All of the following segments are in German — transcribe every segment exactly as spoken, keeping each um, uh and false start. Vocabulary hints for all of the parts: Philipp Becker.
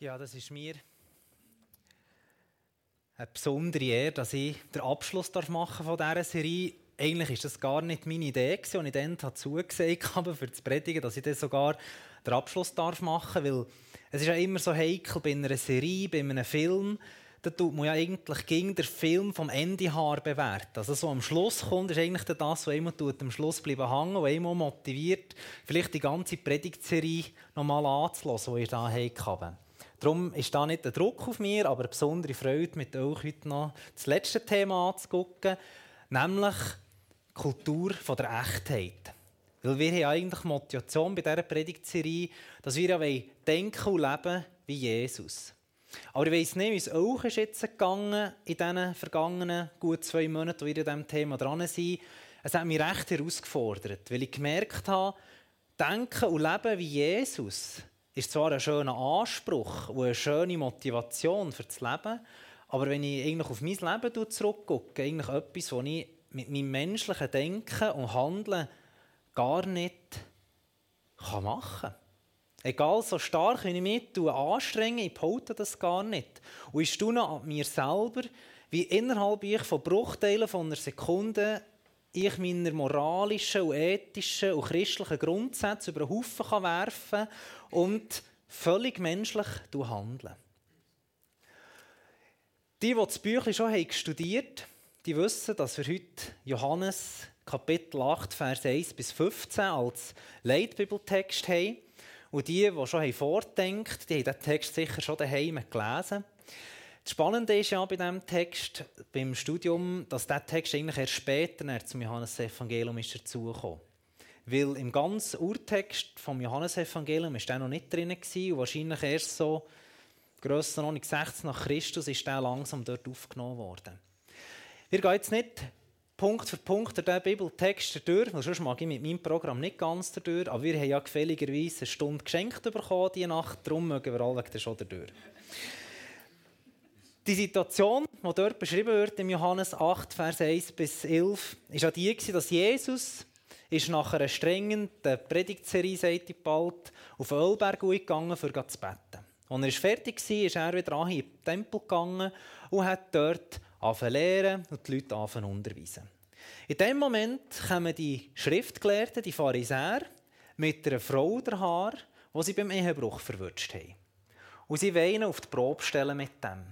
Ja, das ist mir eine besondere Ehre, dass ich den Abschluss machen darf von dieser Serie. Eigentlich war das gar nicht meine Idee, als ich dann zugesagt habe für das Predigen, dass ich dann sogar den Abschluss machen darf. Weil es ist ja immer so heikel bei einer Serie, bei einem Film. Da tut man ja eigentlich gegen den Film vom Ende her bewerten. Also so am Schluss kommt, ist eigentlich das, was immer tut, am Schluss bleiben hängen, was immer motiviert, vielleicht die ganze Predigtserie nochmal anzuhören, die ich da habe. Darum ist da nicht der Druck auf mir, aber eine besondere Freude, mit euch heute noch das letzte Thema anzugucken, nämlich die Kultur von der Echtheit. Weil wir haben eigentlich Motivation bei dieser Predigtserie, dass wir ja denken und leben wie Jesus. Aber ich weiss nicht, wie es euch ist jetzt gegangen in diesen vergangenen gut zwei Monaten, die wir an diesem Thema dran sind. Es hat mich recht herausgefordert, weil ich gemerkt habe, denken und leben wie Jesus ist zwar ein schöner Anspruch und eine schöne Motivation für das Leben, aber wenn ich eigentlich auf mein Leben zurückgucke, eigentlich etwas, was ich mit meinem menschlichen Denken und Handeln gar nicht machen kann. Egal, so stark wie ich mich anstrenge, ich behalte das gar nicht. Und ich staune an mir selber, wie innerhalb ich von Bruchteilen von einer Sekunde ich meine moralischen und ethischen und christlichen Grundsätze über den Haufen kann werfen und völlig menschlich handeln. Die, die das Büchlein schon studiert haben, die wissen, dass wir heute Johannes Kapitel acht, Vers eins bis fünfzehn als Leitbibeltext haben. Und die, die schon vorgedacht haben, die haben diesen Text sicher schon daheim gelesen. Das Spannende ist ja bei diesem Text, beim Studium, dass dieser Text eigentlich erst später zum Johannes-Evangelium ist dazugekommen. Weil im ganzen Urtext vom Johannes-Evangelium war der noch nicht drin gewesen, und wahrscheinlich erst so grössenordnung sechzig nach Christus ist der langsam dort aufgenommen worden. Wir gehen jetzt nicht Punkt für Punkt durch den Bibeltext durch, weil sonst mag ich mit meinem Programm nicht ganz durch, aber wir haben ja gefälligerweise eine Stunde geschenkt bekommen diese Nacht, darum mögen wir alle schon durch. Die Situation, die dort beschrieben wird im Johannes acht, Vers eins bis elf, war ja die, dass Jesus ist nach einer strengen Predigtserie, sagt ich bald, auf den Ölberg gegangen ist, um zu beten. Als er fertig war, ist er wieder an den Tempel gegangen und hat dort anfangen lehren und die Leute anfangen unterweisen. In dem Moment kommen die Schriftgelehrten, die Pharisäer, mit einer Frau der Haar, die sie beim Ehebruch verwünscht haben. Und sie weinen auf die Probstellen mit dem.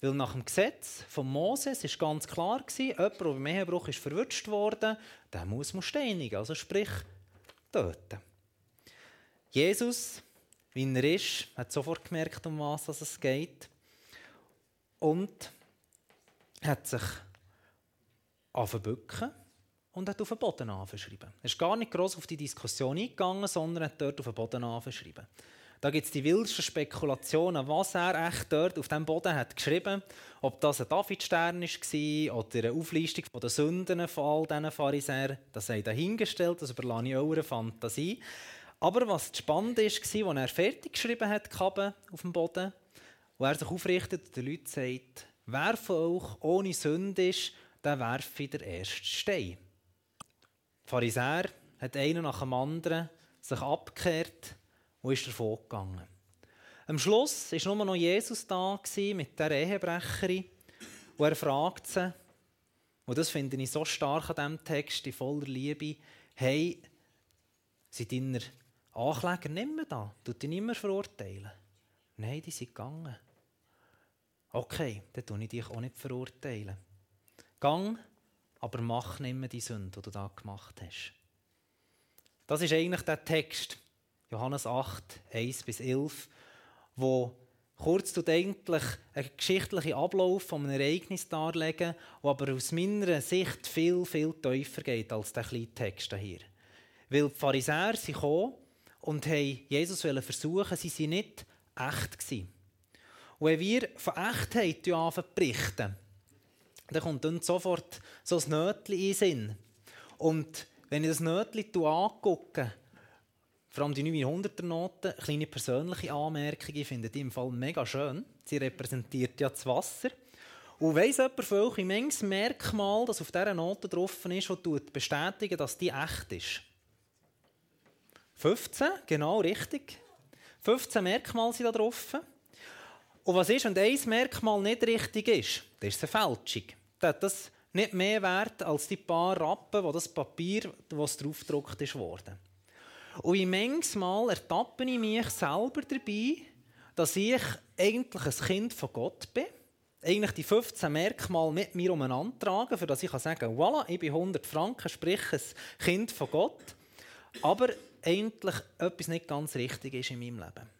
Weil nach dem Gesetz von Moses war ganz klar, jemand, der beim Ehebruch ist verwünscht wurde, der muss man steinigen, also sprich, töten. Jesus, wie er ist, hat sofort gemerkt, um was es geht. Und hat sich angebückt und hat auf den Boden angeschrieben. Er ist gar nicht gross auf die Diskussion eingegangen, sondern hat dort auf den Boden angeschrieben. Da gibt es die wildesten Spekulationen, was er echt dort auf dem Boden hat geschrieben hat. Ob das ein Davidstern war oder eine Auflistung der Sünden von all diesen Pharisäern, das sei dahingestellt, das überlasse ich eurer Fantasie. Aber was spannend war, als er fertig geschrieben hat, auf dem Boden, wo er sich aufrichtet und den Leuten sagt, wer von euch ohne Sünde ist, der werfe den ersten Stein. Der Pharisäer hat einen nach dem anderen sich abgekehrt und ist davon gegangen. Am Schluss war nur noch Jesus da mit dieser Ehebrecherin und er fragt sie, und das finde ich so stark an diesem Text, in voller Liebe, hey, sind deine Ankläger nicht mehr da? Tut dich nicht mehr verurteilen? Nein, die sind gegangen. Okay, dann tue ich dich auch nicht verurteilen. Gang, aber mach nicht mehr die Sünde, die du da gemacht hast. Das ist eigentlich der Text, Johannes acht, eins bis elf, wo kurz tut eigentlich einen geschichtlichen Ablauf von einem Ereignis darlegen, der aber aus meiner Sicht viel, viel tiefer geht als der kleine Text hier. Weil die Pharisäer sind gekommen und haben Jesus versuchen, sie sind nicht echt gewesen. Und wenn wir von Echtheit berichten, dann kommt dann sofort so ein Nötchen in den Sinn. Und wenn ich das Nötchen angucke, vor allem die neunhunderter-Note, eine kleine persönliche Anmerkung, ich finde die im Fall mega schön. Sie repräsentiert ja das Wasser. Und weiss jemand von euch, wie manches Merkmal, das auf dieser Note drauf ist, das bestätigt, dass die echt ist? fünfzehn, genau richtig. fünfzehn Merkmale sind da drauf. Und was ist, wenn ein Merkmal nicht richtig ist, dann ist es eine Fälschung. Dann hat das nicht mehr wert als die paar Rappen, die das Papier, das drauf gedruckt ist, worden. Und ich manchmal ertappe ich mich selber dabei, dass ich eigentlich ein Kind von Gott bin, eigentlich die fünfzehn Merkmale mit mir umeinander trage, für das ich sagen kann, voilà, ich bin hundert Franken, sprich ein Kind von Gott, aber eigentlich etwas nicht ganz richtig ist in meinem Leben.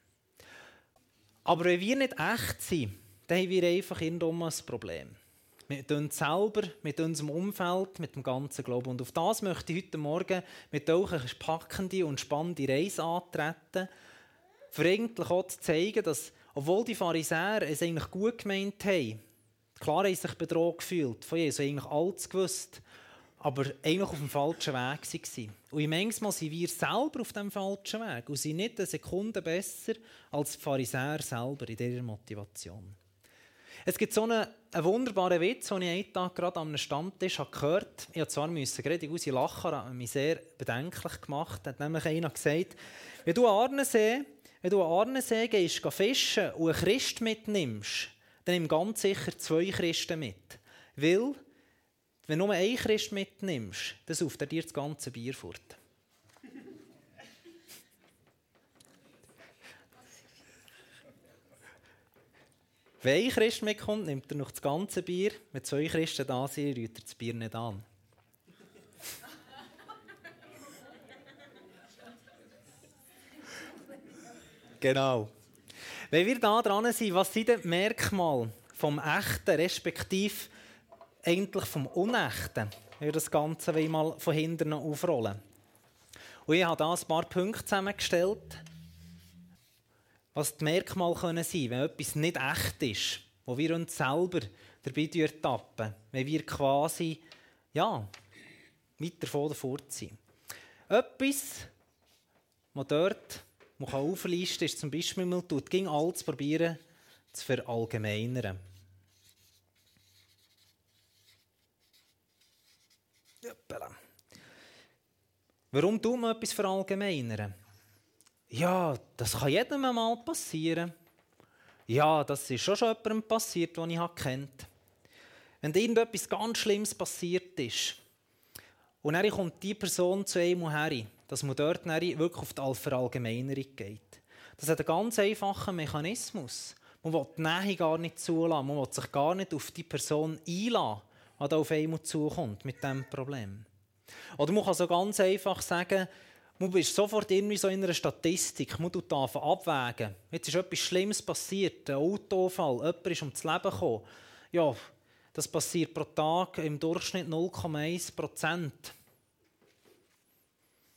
Aber wenn wir nicht echt sind, dann haben wir einfach irgendwann ein Problem. Mit uns selber, mit unserem Umfeld, mit dem ganzen Glauben. Und auf das möchte ich heute Morgen mit euch eine packende und spannende Reise antreten, für eigentlich auch zu zeigen, dass, obwohl die Pharisäer es eigentlich gut gemeint haben, klar haben sie sich bedroht gefühlt, von Jesus eigentlich alles gewusst, aber eigentlich auf dem falschen Weg waren. Und manchmal sind wir selber auf dem falschen Weg und sind nicht eine Sekunde besser als die Pharisäer selber in dieser Motivation. Es gibt so einen, einen wunderbaren Witz, den ich einen Tag gerade an einem Stammtisch gehört habe. Ich musste zwar gerade aus lachen, das hat mich sehr bedenklich gemacht. Da hat nämlich einer gesagt, wenn du an Arnensee, wenn du an Arnensee gehst, fischen und einen Christ mitnimmst, dann nimm ganz sicher zwei Christen mit. Weil, wenn du nur einen Christ mitnimmst, dann sauft er dir das ganze Bier fort. Wenn ein Christ mitkommt, nimmt er noch das ganze Bier. Wenn zwei Christen da sind, rührt er das Bier nicht an. Genau. Wenn wir da dran sind, was sind denn die Merkmale vom Echten, respektive eigentlich vom Unechten? Wenn wir das Ganze mal von hinten aufrollen. Und ich habe da ein paar Punkte zusammengestellt, was die Merkmale können sein, wenn etwas nicht echt ist, wo wir uns selber dabei ertappen, wenn wir quasi, ja, weit davon fort sind. Etwas, was dort man auflisten kann, ist zum Beispiel, man tut ging alles probieren zu verallgemeinern. Warum tut man etwas verallgemeinern? Ja, das kann jedem mal passieren. Ja, das ist schon schon jemandem passiert, den ich kennt. Wenn irgendetwas ganz Schlimmes passiert ist und dann kommt die Person zu einem her, dass man dort wirklich auf die Verallgemeinerung geht. Das hat einen ganz einfachen Mechanismus. Man will die Nähe gar nicht zulassen, man will sich gar nicht auf die Person einlassen, die auf einmal zukommt mit diesem Problem. Oder man kann so ganz einfach sagen, man ist sofort irgendwie so in einer Statistik. Man tut anfangen abwägen. Jetzt ist etwas Schlimmes passiert, ein Autounfall, jemand ist ums Leben gekommen. Ja, das passiert pro Tag im Durchschnitt null Komma eins Prozent.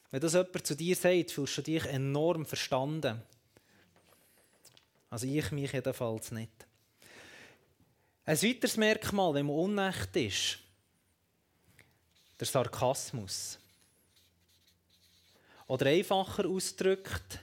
Wenn das jemand zu dir sagt, fühlst du dich enorm verstanden. Also ich mich jedenfalls nicht. Ein weiteres Merkmal, wenn man unecht ist, der Sarkasmus. Oder einfacher ausgedrückt,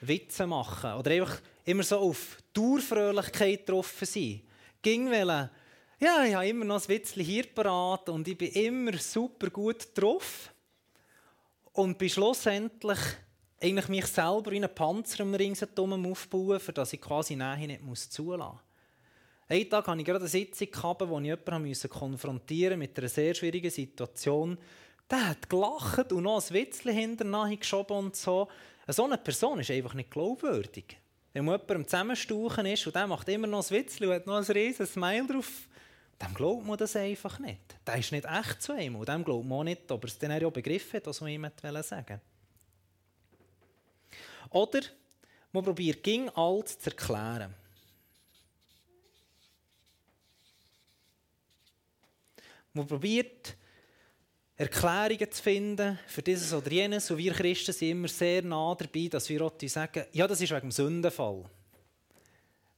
Witze machen. Oder einfach immer so auf Dauerfröhlichkeit getroffen sein. Ging wollen, ja, ich habe immer noch ein Witzchen hier parat und ich bin immer super gut drauf. Und bin schlussendlich eigentlich mich selber in einen Panzer um ringsherum aufbauen, sodass ich quasi Nähe nicht zulassen muss. Einen Tag hatte ich gerade eine Sitzung, wo ich jemanden konfrontieren musste mit einer sehr schwierigen Situation. Der hat gelacht und noch ein Witzchen hinterher geschoben und so. So eine Person ist einfach nicht glaubwürdig. Wenn man jemandem zusammenstauchen ist und der macht immer noch ein Witzchen und hat noch ein riesen Smile drauf, dann glaubt man das einfach nicht. Der ist nicht echt zu einem und dem glaubt man auch nicht, ob er es dann auch begriffen hat, was man ihm sagen wollte. Oder man probiert, ging alles zu erklären. Man probiert, Erklärungen zu finden für dieses oder jenes. Und wir Christen sind immer sehr nah dabei, dass wir sagen, ja, das ist wegen dem Sündenfall.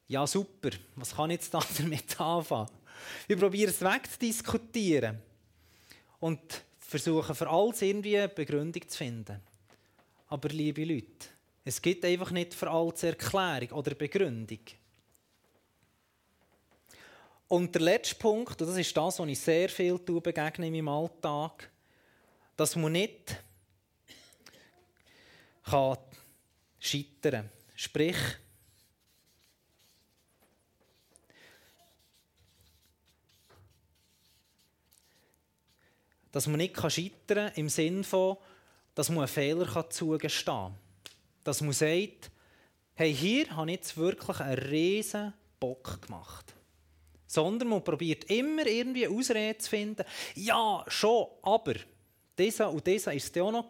Ja, super, was kann ich jetzt damit anfangen? Wir probieren es wegzudiskutieren und versuchen, für alles irgendwie eine Begründung zu finden. Aber liebe Leute, es gibt einfach nicht für alles eine Erklärung oder eine Begründung. Und der letzte Punkt, und das ist das, was ich sehr viel begegne in meinem Alltag, dass man nicht kann scheitern. Sprich, dass man nicht scheitern kann, im Sinne von, dass man einen Fehler zugestehen kann. Dass man sagt, hey, hier habe ich jetzt wirklich einen riesen Bock gemacht. Sondern man probiert immer irgendwie Ausreden zu finden. Ja, schon, aber dieser und dieser war es auch noch.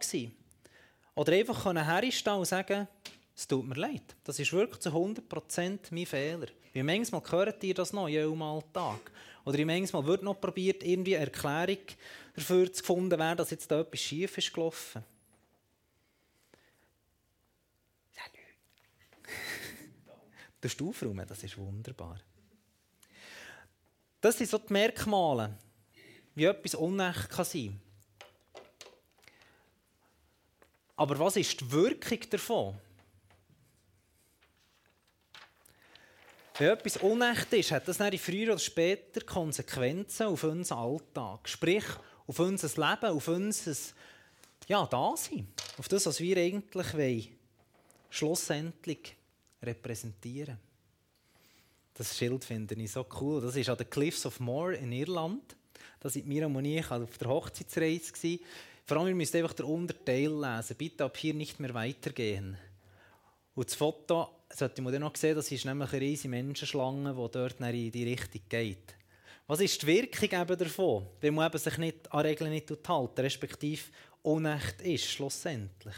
Oder einfach herstehen und sagen, es tut mir leid. Das ist wirklich zu hundert Prozent mein Fehler. Wie manchmal hört ihr das noch in eurem Alltag? Oder manchmal wird noch probiert, irgendwie eine Erklärung dafür zu finden, wer, dass jetzt da etwas schief ist gelaufen. Ja, du darfst aufräumen, das ist wunderbar. Das sind so die Merkmale, wie etwas unecht kann sein. Aber was ist die Wirkung davon? Wenn etwas unecht ist, hat das dann früher oder später Konsequenzen auf unseren Alltag. Sprich, auf unser Leben, auf unser ja, Dasein. Auf das, was wir eigentlich wollen, schlussendlich repräsentieren. Das Schild finde ich so cool. Das ist an den Cliffs of Moher in Irland. Da sind wir und ich auf der Hochzeitsreise gsi. Vor allem, ihr müsst einfach den Unterteil lesen. Bitte ab hier nicht mehr weitergehen. Und das Foto, sollte man dann noch sehen, das ist nämlich eine riesige Menschenschlange, die dort in die Richtung geht. Was ist die Wirkung eben davon, wenn man eben sich nicht an Regeln nicht hält, respektive unecht ist, schlussendlich?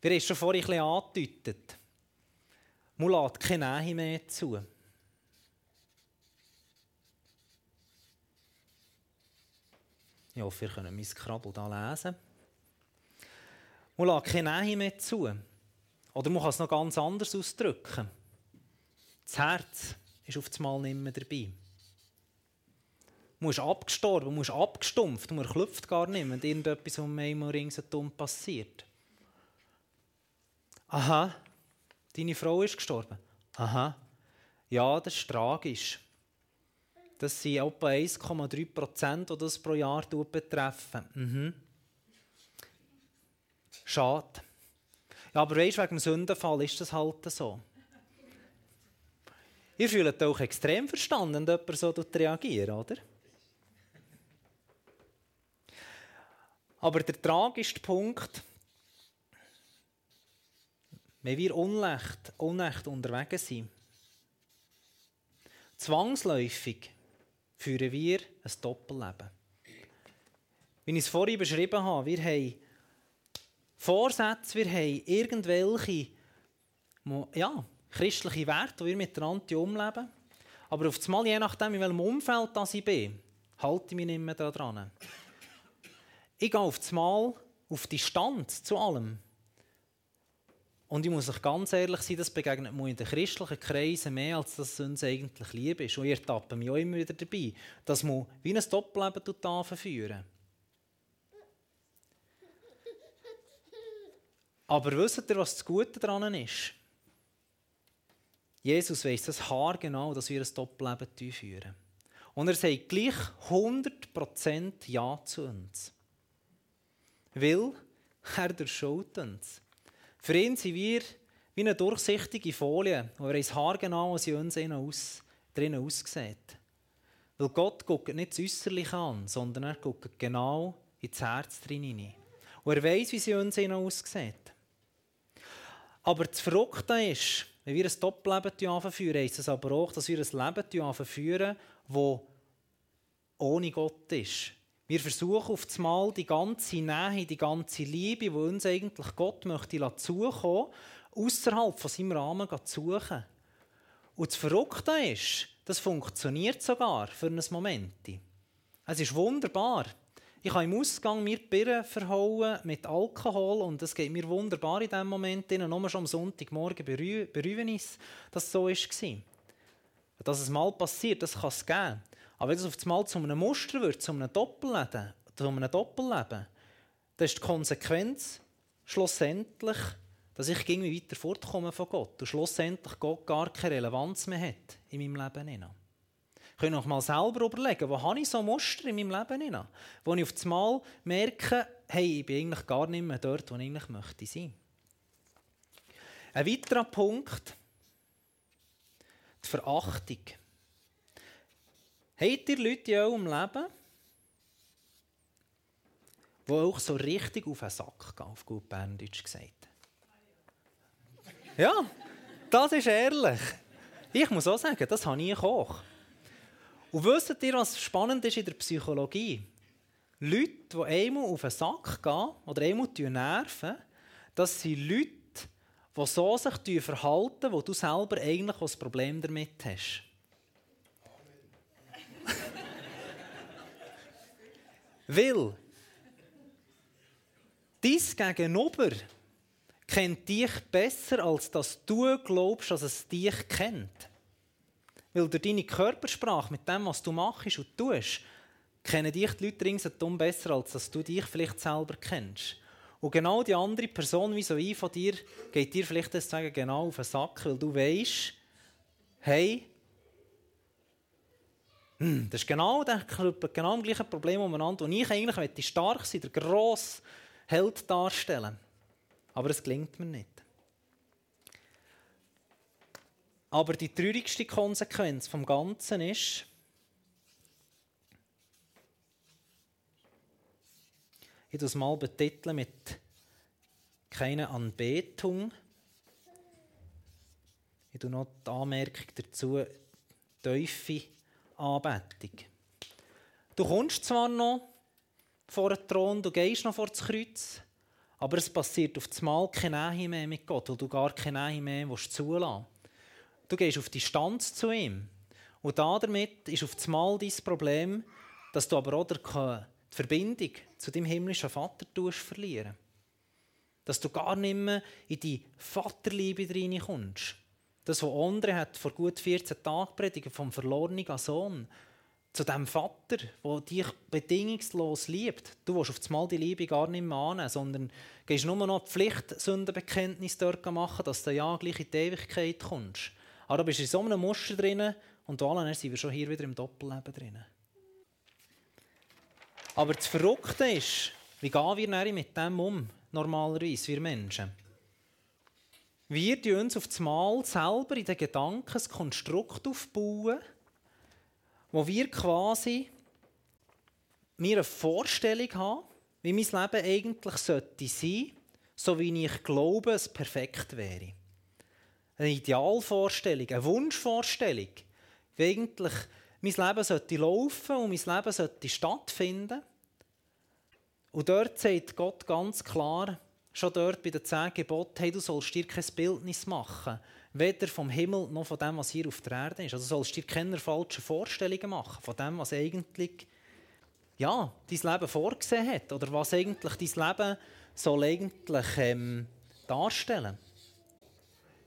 Wir haben es schon vorhin ein bisschen angedeutet. Man lässt keine Nähe mehr zu. Ich hoffe, ihr könnt mein Krabbel hier lesen. Man lässt keine Nähe mehr zu. Oder man kann es noch ganz anders ausdrücken. Das Herz ist auf einmal nicht mehr dabei. Man ist abgestorben, man ist abgestumpft, man klopft gar nicht mehr, wenn irgendetwas um einmal ringsherum passiert. Aha, deine Frau ist gestorben. Aha, ja, das ist tragisch. Das sind etwa eins Komma drei Prozent, die das pro Jahr betreffen. Mhm. Schade. Ja, aber weißt, wegen dem Sündenfall ist das halt so. Ihr fühlt euch extrem verstanden, wenn jemand so reagiert, oder? Aber der tragischste Punkt, wenn wir unecht, unecht unterwegs sind, zwangsläufig, führen wir ein Doppelleben. Wie ich es vorhin beschrieben habe, wir haben Vorsätze, wir haben irgendwelche ja, christliche Werte, die wir miteinander umleben. Aber auf einmal, je nachdem, in welchem Umfeld ich bin, halte ich mich nicht mehr daran. Ich gehe auf einmal auf Distanz zu allem. Und ich muss euch ganz ehrlich sein, das begegnet mir in den christlichen Kreisen mehr, als dass es uns eigentlich lieb ist. Und ich ertappe mich auch immer wieder dabei, dass man wie ein Doppelleben führen. Aber wisst ihr, was das Gute daran ist? Jesus weiss das haargenau, dass wir ein Doppelleben führen. Und er sagt gleich hundert Prozent Ja zu uns. Weil er durchschaut uns. Für ihn sind wir wie eine durchsichtige Folie, wo er uns haargenau aus uns aus, drinnen aussieht. Weil Gott guckt nicht das Äußerliche an, sondern er guckt genau ins Herz hinein. Und er weiss, wie sie uns aussieht. Aber das Verrückte ist, wenn wir ein Top-Leben führen, heisst es aber auch, dass wir ein Leben führen, das ohne Gott ist. Wir versuchen auf einmal die ganze Nähe, die ganze Liebe, die uns eigentlich Gott möchte zukommen, außerhalb von seinem Rahmen zu suchen. Und das Verrückte ist, das funktioniert sogar für einen Moment. Es ist wunderbar. Ich kann im Ausgang mir die Birne verhauen mit Alkohol und es geht mir wunderbar in diesem Moment. Nur schon am Sonntagmorgen berühre ich es, dass es so war. Dass es mal passiert, das kann es geben. Aber wenn es auf einmal zu einem Muster wird, zu einem Doppelleben, zu einem Doppelleben, dann ist die Konsequenz schlussendlich, dass ich irgendwie weiter fortkomme von Gott und schlussendlich Gott gar keine Relevanz mehr hat in meinem Leben. Ich können auch mal selber überlegen, wo habe ich so Muster in meinem Leben, wo ich auf einmal merke, hey, ich bin eigentlich gar nicht mehr dort, wo ich eigentlich möchte sein. Ein weiterer Punkt, die Verachtung. Habt ihr Leute in eurem Leben, die auch so richtig auf den Sack gehen, auf gut Berndeutsch gesagt? Ja, das ist ehrlich. Ich muss auch sagen, das habe ich auch. Und wisst ihr, was spannend ist in der Psychologie? Leute, die einmal auf den Sack gehen oder einmal nerven, das sind Leute, die so sich so verhalten, wo du selber eigentlich das Problem damit hast. Weil dein Gegenüber kennt dich besser, als dass du glaubst, dass es dich kennt. Weil durch deine Körpersprache, mit dem, was du machst und tust, kennen dich die Leute ringsherum besser, als dass du dich vielleicht selber kennst. Und genau die andere Person, wie so ein von dir, geht dir vielleicht das sagen, genau auf den Sack, weil du weisst, hey, mh, das ist genau das, genau das gleiche Problem umeinander, und ich eigentlich möchte stark sein, der grosse Held darstellen. Aber es gelingt mir nicht. Aber die traurigste Konsequenz vom Ganzen ist, ich das mal betiteln mit «Keine Anbetung». Ich tue noch die Anmerkung dazu, «Tiefe Anbetung». Du kommst zwar noch vor den Thron, du gehst noch vor das Kreuz, aber es passiert auf das Mal keine Nähe mehr mit Gott, weil du gar keine Nähe mehr zulassen willst. Du gehst auf die Distanz zu ihm. Und damit ist auf das Mal dein Problem, dass du aber auch der die Verbindung zu deinem himmlischen Vater verlieren. Dass du gar nicht mehr in die Vaterliebe reinkommst. Das, was André hat vor gut vierzehn Tagen predigt, vom verlorenen Sohn zu dem Vater, der dich bedingungslos liebt. Du willst auf einmal die Liebe gar nicht mehr annehmen, sondern gehst nur noch die Pflicht, Sündenbekenntnis dort machen, dass du ja gleich in die Ewigkeit kommst. Aber du bist in so einem Muster drin und alle sind wir schon hier wieder im Doppelleben drin. Aber das Verrückte ist, wie gehen wir mit dem um, normalerweise, wir Menschen? Wir bauen uns auf das Mal selber in den Gedanken ein Konstrukt aufbauen, wo wir quasi mir eine Vorstellung haben, wie mein Leben eigentlich sein sollte, so wie ich glaube, es perfekt wäre. Eine Idealvorstellung, eine Wunschvorstellung, wie eigentlich mein Leben sollte laufen und mein Leben sollte stattfinden. Und dort sagt Gott ganz klar, schon dort bei den zehn Geboten, hey, du sollst dir kein Bildnis machen, weder vom Himmel noch von dem, was hier auf der Erde ist. Also sollst dir keine falschen Vorstellungen machen von dem, was eigentlich ja, dein Leben vorgesehen hat oder was eigentlich dein Leben soll eigentlich, ähm, darstellen soll.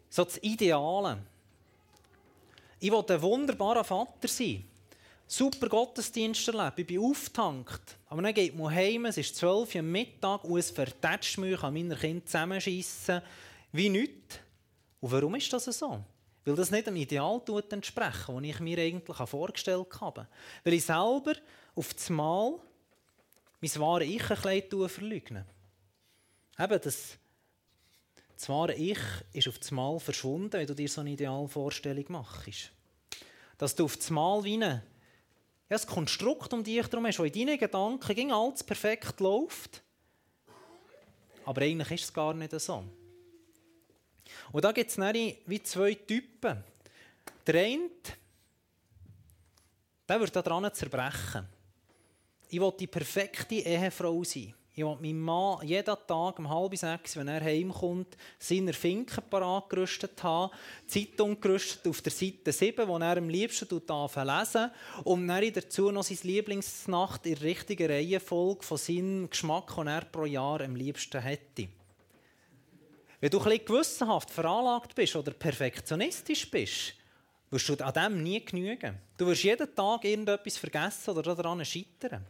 So das Ideale. Ich will ein wunderbarer Vater sein. Super Gottesdienst erleben. Ich bin aufgetankt. Aber dann geht man heim, es ist zwölf Uhr am Mittag und es vertätscht mich, ich kann meine Kinder zusammenschiessen. Wie nichts. Und warum ist das so? Weil das nicht dem Ideal entspricht, das ich mir eigentlich vorgestellt habe. Weil ich selber auf das Mal mein wahre Ich ein bisschen verleugne. Eben das, das wahre Ich ist auf das Mal verschwunden, wenn du dir so eine Idealvorstellung machst. Dass du auf das Mal wie ein ja, Konstrukt um dich herum hast, das in deinen Gedanken ging alles perfekt läuft. Aber eigentlich ist es gar nicht so. Und da gibt es wie zwei Typen. Der eine, der wird daran zerbrechen. Ich will die perfekte Ehefrau sein. Ich will meinen Mann jeden Tag um halb sechs, wenn er heimkommt, seine Finken parat gerüstet haben, die Zeitung gerüstet auf der Seite sieben, die er am liebsten lesen und dann dazu noch seine Lieblingsnacht in der richtigen Reihenfolge von seinem Geschmack, den er pro Jahr am liebsten hätte. Wenn du ein bisschen gewissenhaft veranlagt bist oder perfektionistisch bist, wirst du an dem nie genügen. Du wirst jeden Tag irgendetwas vergessen oder daran scheitern.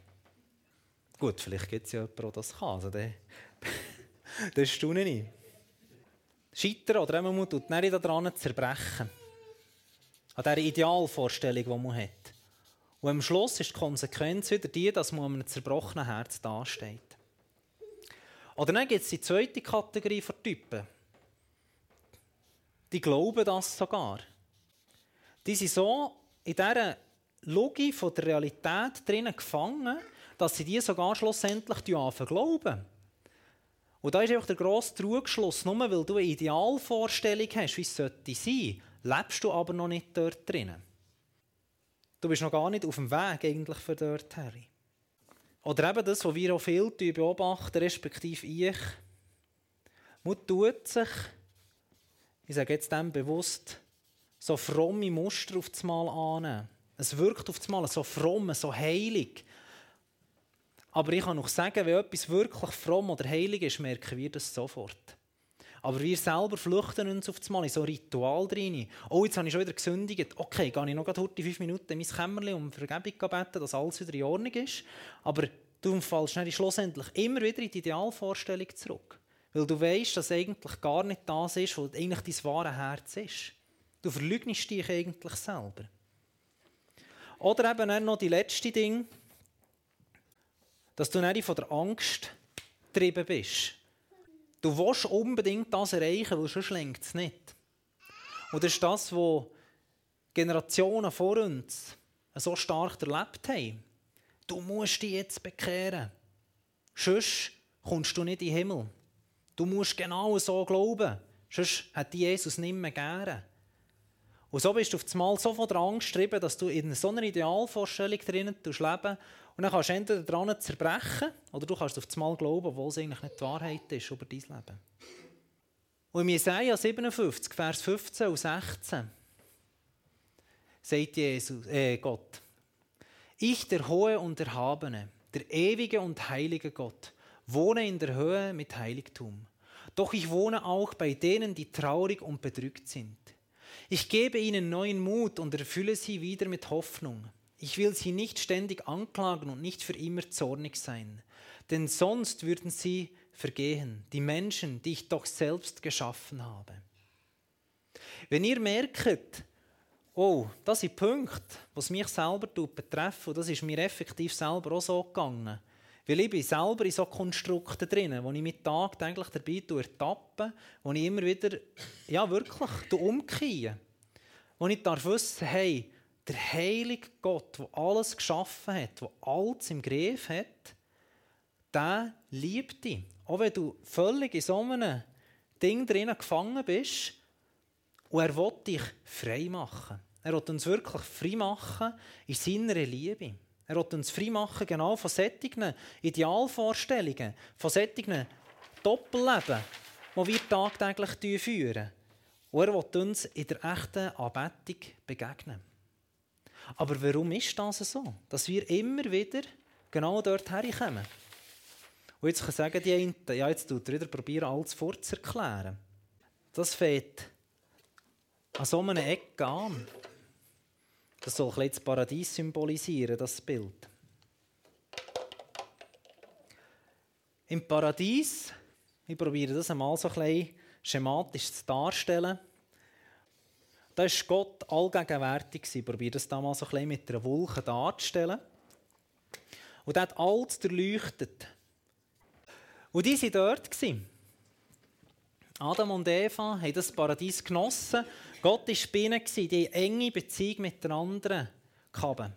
Gut, vielleicht gibt es ja jemanden, der das kann. Also der, das staune ich. Scheitern oder man muss nicht daran zerbrechen. An dieser Idealvorstellung, die man hat. Und am Schluss ist die Konsequenz wieder die, dass man mit einem zerbrochenen Herz dasteht. Oder dann gibt es die zweite Kategorie von Typen. Die glauben das sogar. Die sind so in dieser Logik von der Realität drinnen gefangen, dass sie die sogar schlussendlich glauben. Und da ist einfach der grosse Trugschluss. Nur weil du eine Idealvorstellung hast, wie es sein sollte, lebst du aber noch nicht dort drinnen. Du bist noch gar nicht auf dem Weg eigentlich von dort her. Oder eben das, was wir auch viel beobachten, respektive ich. Man tut sich, ich sage jetzt dem bewusst, so fromme Muster auf das Mal annehmen. Es wirkt auf das Mal so fromm, so heilig. Aber ich kann noch sagen, wenn etwas wirklich fromm oder heilig ist, merken wir das sofort. Aber wir selber flüchten uns auf das Mal in so ein Ritual rein. Oh, jetzt habe ich schon wieder gesündigt. Okay, gehe ich noch gerade heute fünf Minuten in mein Kämmerchen um Vergebung beten, dass alles wieder in Ordnung ist. Aber du fällst dann schlussendlich immer wieder in die Idealvorstellung zurück. Weil du weißt, dass eigentlich gar nicht das ist, was eigentlich dein wahre Herz ist. Du verleugnest dich eigentlich selber. Oder eben dann noch die letzte Ding, dass du nicht von der Angst getrieben bist. Du willst unbedingt das erreichen, weil sonst lenkt es nicht. Und das ist das, was Generationen vor uns so stark erlebt haben. Du musst dich jetzt bekehren. Sonst kommst du nicht in den Himmel. Du musst genau so glauben. Sonst hat Jesus nicht mehr gern. Und so bist du auf einmal so von der Angst getrieben, dass du in so einer Idealvorstellung drinnen lebst. Und dann kannst du entweder daran zerbrechen oder du kannst auf einmal glauben, obwohl es eigentlich nicht die Wahrheit ist über dein Leben. Und in Jesaja siebenundfünfzig, Vers fünfzehn und sechzehn sagt Jesus, äh, Gott: Ich, der Hohe und Erhabene, der ewige und heilige Gott, wohne in der Höhe mit Heiligtum. Doch ich wohne auch bei denen, die traurig und bedrückt sind. Ich gebe ihnen neuen Mut und erfülle sie wieder mit Hoffnung. Ich will sie nicht ständig anklagen und nicht für immer zornig sein. Denn sonst würden sie vergehen, die Menschen, die ich doch selbst geschaffen habe. Wenn ihr merkt, oh, das sind Punkte, was mich selber betreffen, und das ist mir effektiv selber auch so gegangen, weil ich bin selber in so Konstrukten drin, wo ich mich tagtäglich dabei ertappe, wo ich immer wieder, ja wirklich, umkehre. Wo ich darf wissen, hey, der heilige Gott, der alles geschaffen hat, der alles im Griff hat, der liebt dich. Auch wenn du völlig in so einem Ding drin gefangen bist, und er will dich frei machen. Er will uns wirklich frei machen in seiner Liebe. Er will uns frei machen genau von solchen Idealvorstellungen, von solchen Doppelleben, die wir tagtäglich führen. Und er will uns in der echten Anbetung begegnen. Aber warum ist das so, dass wir immer wieder genau dort herkommen? Und jetzt sagen die einen, ja, jetzt tut er wieder probieren, alles vorzuerklären. Das fängt an so einer Ecke an. Das soll ein bisschen das Paradies symbolisieren, das Bild. Im Paradies, ich probiere das einmal so ein bisschen schematisch zu darstellen, da war Gott allgegenwärtig. Ich probiere das damals so ein bisschen mit einer Wolke darzustellen. Und er hat alles erleuchtet. Und die waren dort. Adam und Eva haben das Paradies genossen. Gott war bei ihnen, die hatten eine enge Beziehung miteinander. Aber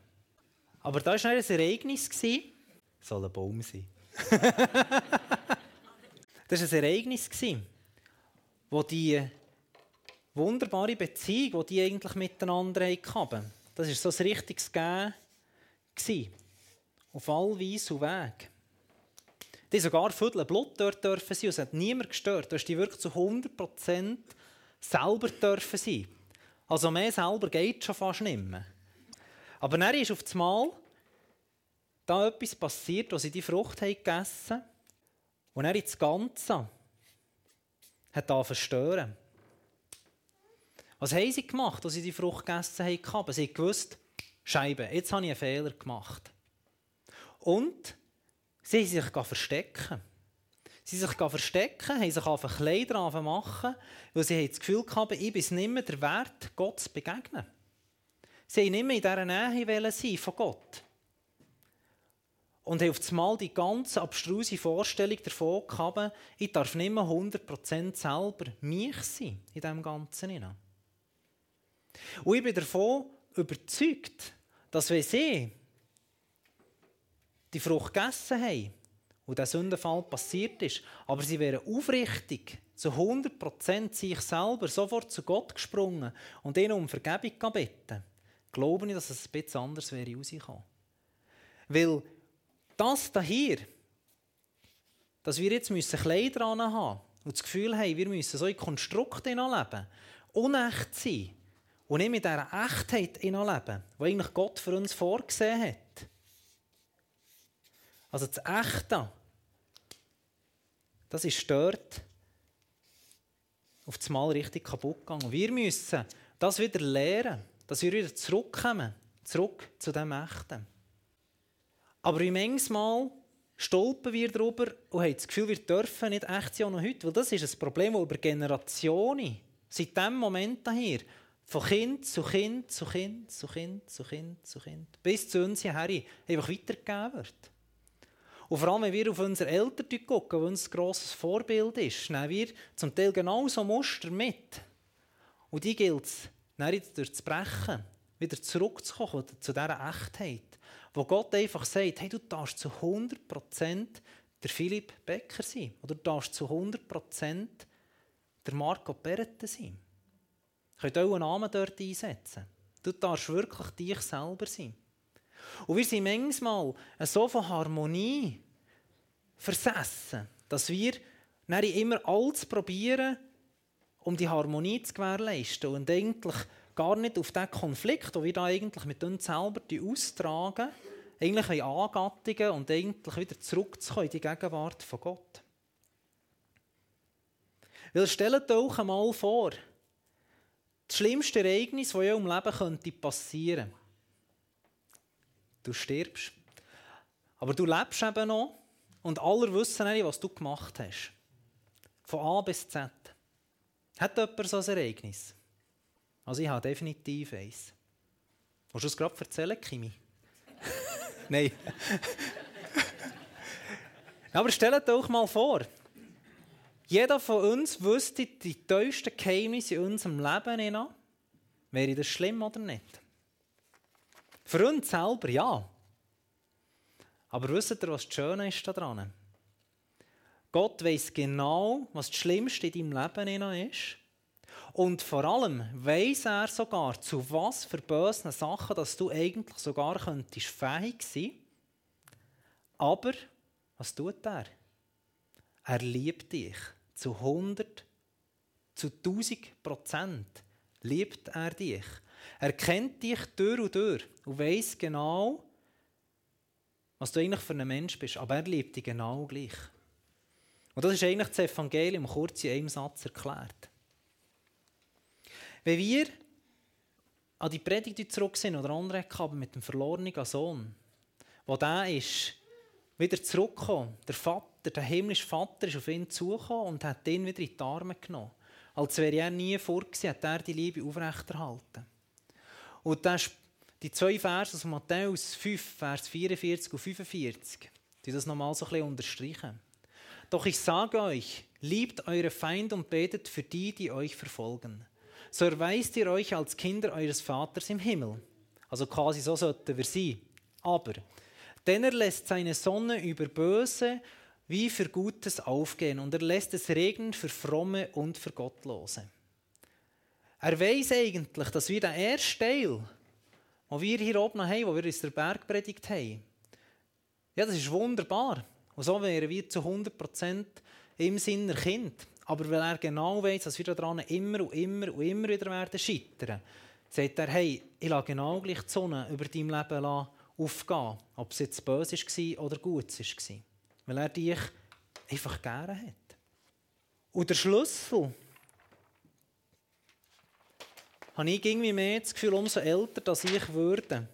da war ein Ereignis. Das soll ein Baum sein. Das war ein Ereignis, wo die wunderbare Beziehung, die die eigentlich miteinander hatten. Das war so ein richtiges Gehen. Auf all Weise und Weg. Die durften sogar Viertel Blut dort dürfen sein. Es hat niemand gestört. Du hast die wirklich zu hundert Prozent selber dürfen sein. Also mehr selber geht schon fast nicht mehr. Aber dann ist auf einmal da etwas passiert, wo sie die Frucht haben gegessen haben. Und dann das Ganze hat da verstören. Was haben sie gemacht, als sie die Frucht gegessen haben? Sie wussten, Scheibe, jetzt habe ich einen Fehler gemacht. Und sie haben sich verstecken. Sie haben sich verstecken, haben sich einfach Kleider machen, weil sie das Gefühl hatten, ich bin es nicht mehr der Wert, Gott zu begegnen. Sie wollten nicht mehr in dieser Nähe sein von Gott. Und haben auf einmal die ganz abstruse Vorstellung davon gehabt, ich darf nicht mehr hundert Prozent selber mich sein in diesem Ganzen. Und ich bin davon überzeugt, dass wenn sie die Frucht gegessen haben und der Sündenfall passiert ist, aber sie wären aufrichtig, zu hundert Prozent sich selber sofort zu Gott gesprungen und ihnen um Vergebung gebeten, glaube ich, dass es ein bisschen anders wäre rausgekommen. Weil das hier, dass wir jetzt Kleider anhaben haben und das Gefühl haben, wir müssen so in Konstrukte leben, unecht sein und nicht mit dieser Echtheit leben, die eigentlich Gott für uns vorgesehen hat. Also das Echte, das ist dort auf das Mal richtig kaputt gegangen. Und wir müssen das wieder lernen, dass wir wieder zurückkommen, zurück zu dem Echten. Aber wie manchmal stolpern wir darüber und haben das Gefühl, wir dürfen nicht echt sein, auch noch heute. Weil das ist ein Problem, das über Generationen, seit diesem Moment her, von Kind zu Kind zu Kind zu Kind zu Kind zu Kind, bis zu uns hierher, einfach weitergegeben wird. Und vor allem, wenn wir auf unsere Eltern gucken, die uns ein grosses Vorbild ist, nehmen wir zum Teil genauso Muster mit. Und die gilt es, dann durchzubrechen, wieder zurückzukommen zu dieser Echtheit, wo Gott einfach sagt, hey, du darfst zu hundert Prozent der Philipp Becker sein oder du darfst zu hundert Prozent der Marco Beretta sein. Ihr könnt euren Namen dort einsetzen. Du darfst wirklich dich selber sein. Und wir sind manchmal so von Harmonie versessen, dass wir dann immer alles probieren, um die Harmonie zu gewährleisten und eigentlich gar nicht auf den Konflikt, den wir da eigentlich mit uns selber austragen, eigentlich angattigen und eigentlich wieder zurückzukommen in die Gegenwart von Gott. Weil stellt euch einmal vor, das schlimmste Ereignis, das ja im Leben könnte passieren. Du stirbst. Aber du lebst eben noch und alle wissen nicht, was du gemacht hast. Von A bis Z. Hat jemand so ein Ereignis? Also ich habe definitiv eins. Willst du es gerade erzählen, Kimi? Nein. Aber stellt euch mal vor, jeder von uns wüsste die tiefsten Geheimnisse in unserem Leben an. Wäre das schlimm oder nicht? Für uns selber, ja. Aber wisst ihr, was das Schöne ist daran? Gott weiss genau, was das Schlimmste in deinem Leben ist. Und vor allem weiss er sogar, zu was für bösen Sachen dass du eigentlich sogar könntest fähig sein. Aber was tut er? Er liebt dich. Zu hundert, zu tausend Prozent liebt er dich. Er kennt dich durch und durch und weiss genau, was du eigentlich für ein Mensch bist. Aber er liebt dich genau gleich. Und das ist eigentlich das Evangelium, kurz in einem Satz erklärt. Wenn wir an die Predigt zurück sind oder andere haben mit dem verlorenen Sohn, wo der ist, wieder zurückgekommen, der Vater, der himmlische Vater ist auf ihn zugekommen und hat ihn wieder in die Arme genommen. Als wäre er nie fort gewesen, hat er die Liebe aufrechterhalten. Und das, die zwei Verse aus Matthäus fünf, Vers vierundvierzig und fünfundvierzig, die das nochmal so ein bisschen unterstreichen. Doch ich sage euch, liebt eure Feinde und betet für die, die euch verfolgen. So erweist ihr euch als Kinder eures Vaters im Himmel. Also quasi so sollten wir sein. Aber, denn er lässt seine Sonne über Böse wie für Gutes aufgehen und er lässt es regnen für Fromme und für Gottlose. Er weiss eigentlich, dass wir den ersten Teil, den wir hier oben haben, den wir uns der Bergpredigt haben, ja, das ist wunderbar. Und so wären wir zu hundert Prozent im Sinne Kind. Aber weil er genau weiss, dass wir daran immer und immer und immer wieder werden scheitern, sagt er, hey, ich lasse genau gleich die Sonne über deinem Leben aufgehen, ob es jetzt böse war oder gut war. Weil er dich einfach gerne hat. Und der Schlüssel, habe ich irgendwie mehr das Gefühl, umso älter, dass ich würde,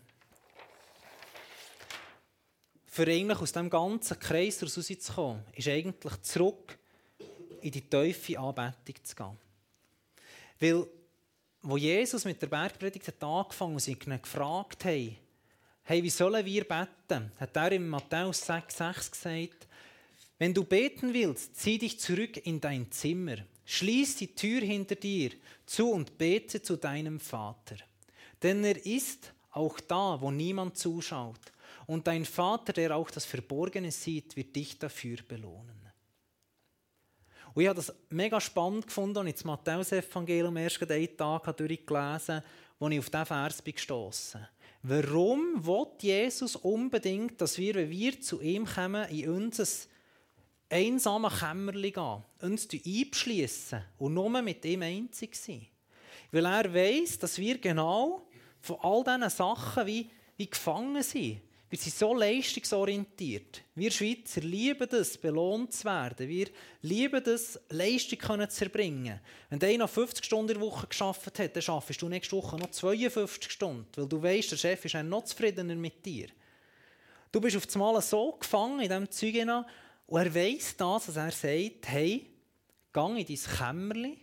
für eigentlich aus diesem ganzen Kreis rauszukommen, ist eigentlich zurück in die tiefe Anbetung zu gehen. Weil Als Jesus mit der Bergpredigt hat angefangen und ihn gefragt haben, hey, wie sollen wir beten? Hat er in Matthäus sechs sechs gesagt, wenn du beten willst, zieh dich zurück in dein Zimmer, schließ die Tür hinter dir zu und bete zu deinem Vater. Denn er ist auch da, wo niemand zuschaut. Und dein Vater, der auch das Verborgene sieht, wird dich dafür belohnen. Und ich habe das mega spannend gefunden und ich das Matthäus-Evangelium erst einen Tag durchgelesen, als ich auf diesen Vers gestossen bin. Warum will Jesus unbedingt, dass wir, wenn wir zu ihm kommen, in unser einsames Kämmerchen gehen, uns einschliessen und nur mit ihm einzig sein? Weil er weiss, dass wir genau von all diesen Sachen wie, wie gefangen sind. Wir sind so leistungsorientiert. Wir Schweizer lieben das, belohnt zu werden. Wir lieben das, Leistung zu erbringen. Wenn einer noch fünfzig Stunden in der Woche gearbeitet hat, dann arbeitest du nächste Woche noch zweiundfünfzig Stunden, weil du weißt, der Chef ist noch zufriedener mit dir. Du bist auf einmal so gefangen in diesem Zeug und er weiss das, dass er sagt, hey, geh in dein Kämmerchen,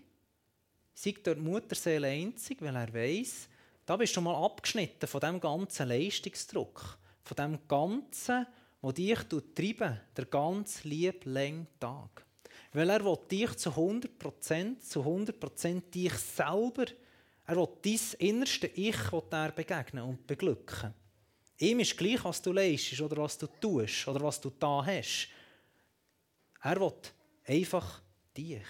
sei dort Mutterseele einzig, weil er weiss, da bist du mal abgeschnitten von diesem ganzen Leistungsdruck. Von dem Ganzen, das dich treiben, der ganz lieb langen Tag. Weil er will dich zu hundert Prozent, zu hundert Prozent dich selber, er will dein innerste Ich will dir begegnen und beglücken. Ihm ist gleich, was du leistest oder was du tust oder was du da hast. Er will einfach dich.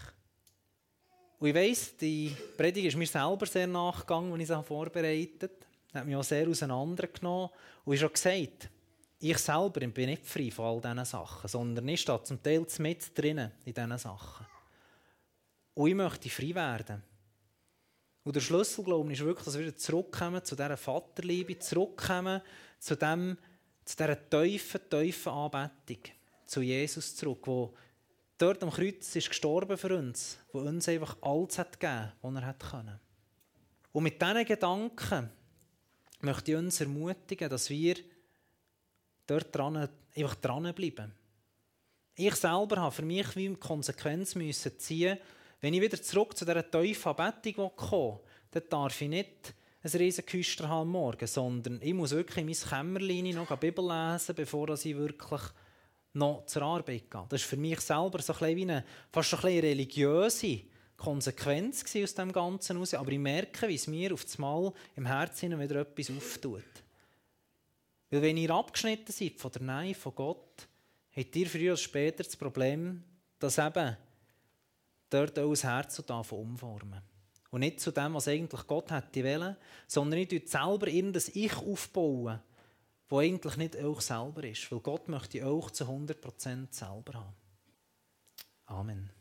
Und ich weiss, die Predigt ist mir selber sehr nachgegangen, als ich sie vorbereitet habe. Das hat mich auch sehr auseinandergenommen. Und ich habe schon gesagt, ich selber bin nicht frei von all diesen Sachen, sondern ich stehe zum Teil mit drinnen in diesen Sachen. Und ich möchte frei werden. Und der Schlüssel, glaube ich, ist wirklich, dass wir zurückkommen zu dieser Vaterliebe, zurückkommen zu, dem, zu dieser tiefen, tiefen Anbetung, zu Jesus zurück, wo dort am Kreuz ist gestorben für uns, wo uns einfach alles hat gegeben, was er hat können. Und mit diesen Gedanken möchte ich uns ermutigen, dass wir dort dran, einfach dranbleiben. Ich selber habe für mich wie eine Konsequenz müssen ziehen, wenn ich wieder zurück zu dieser tiefen Anbetung kommen will, dann darf ich nicht ein riesen Küster haben am Morgen, sondern ich muss wirklich in mein Kämmerlein noch eine Bibel lesen, bevor ich wirklich noch zur Arbeit gehe. Das war für mich selber so ein bisschen wie eine, fast so ein bisschen religiöse Konsequenz aus dem Ganzen heraus, aber ich merke, wie es mir auf einmal im Herzen wieder etwas auftut. Weil wenn ihr abgeschnitten seid von der Nähe von Gott, habt ihr früher oder später das Problem, dass eben dort auch das Herz so davon umformen. Und nicht zu dem, was eigentlich Gott hätte wollen, sondern ihr tut selber irgendein Ich aufbauen, das eigentlich nicht euch selber ist, weil Gott möchte euch zu hundert Prozent selber haben. Amen.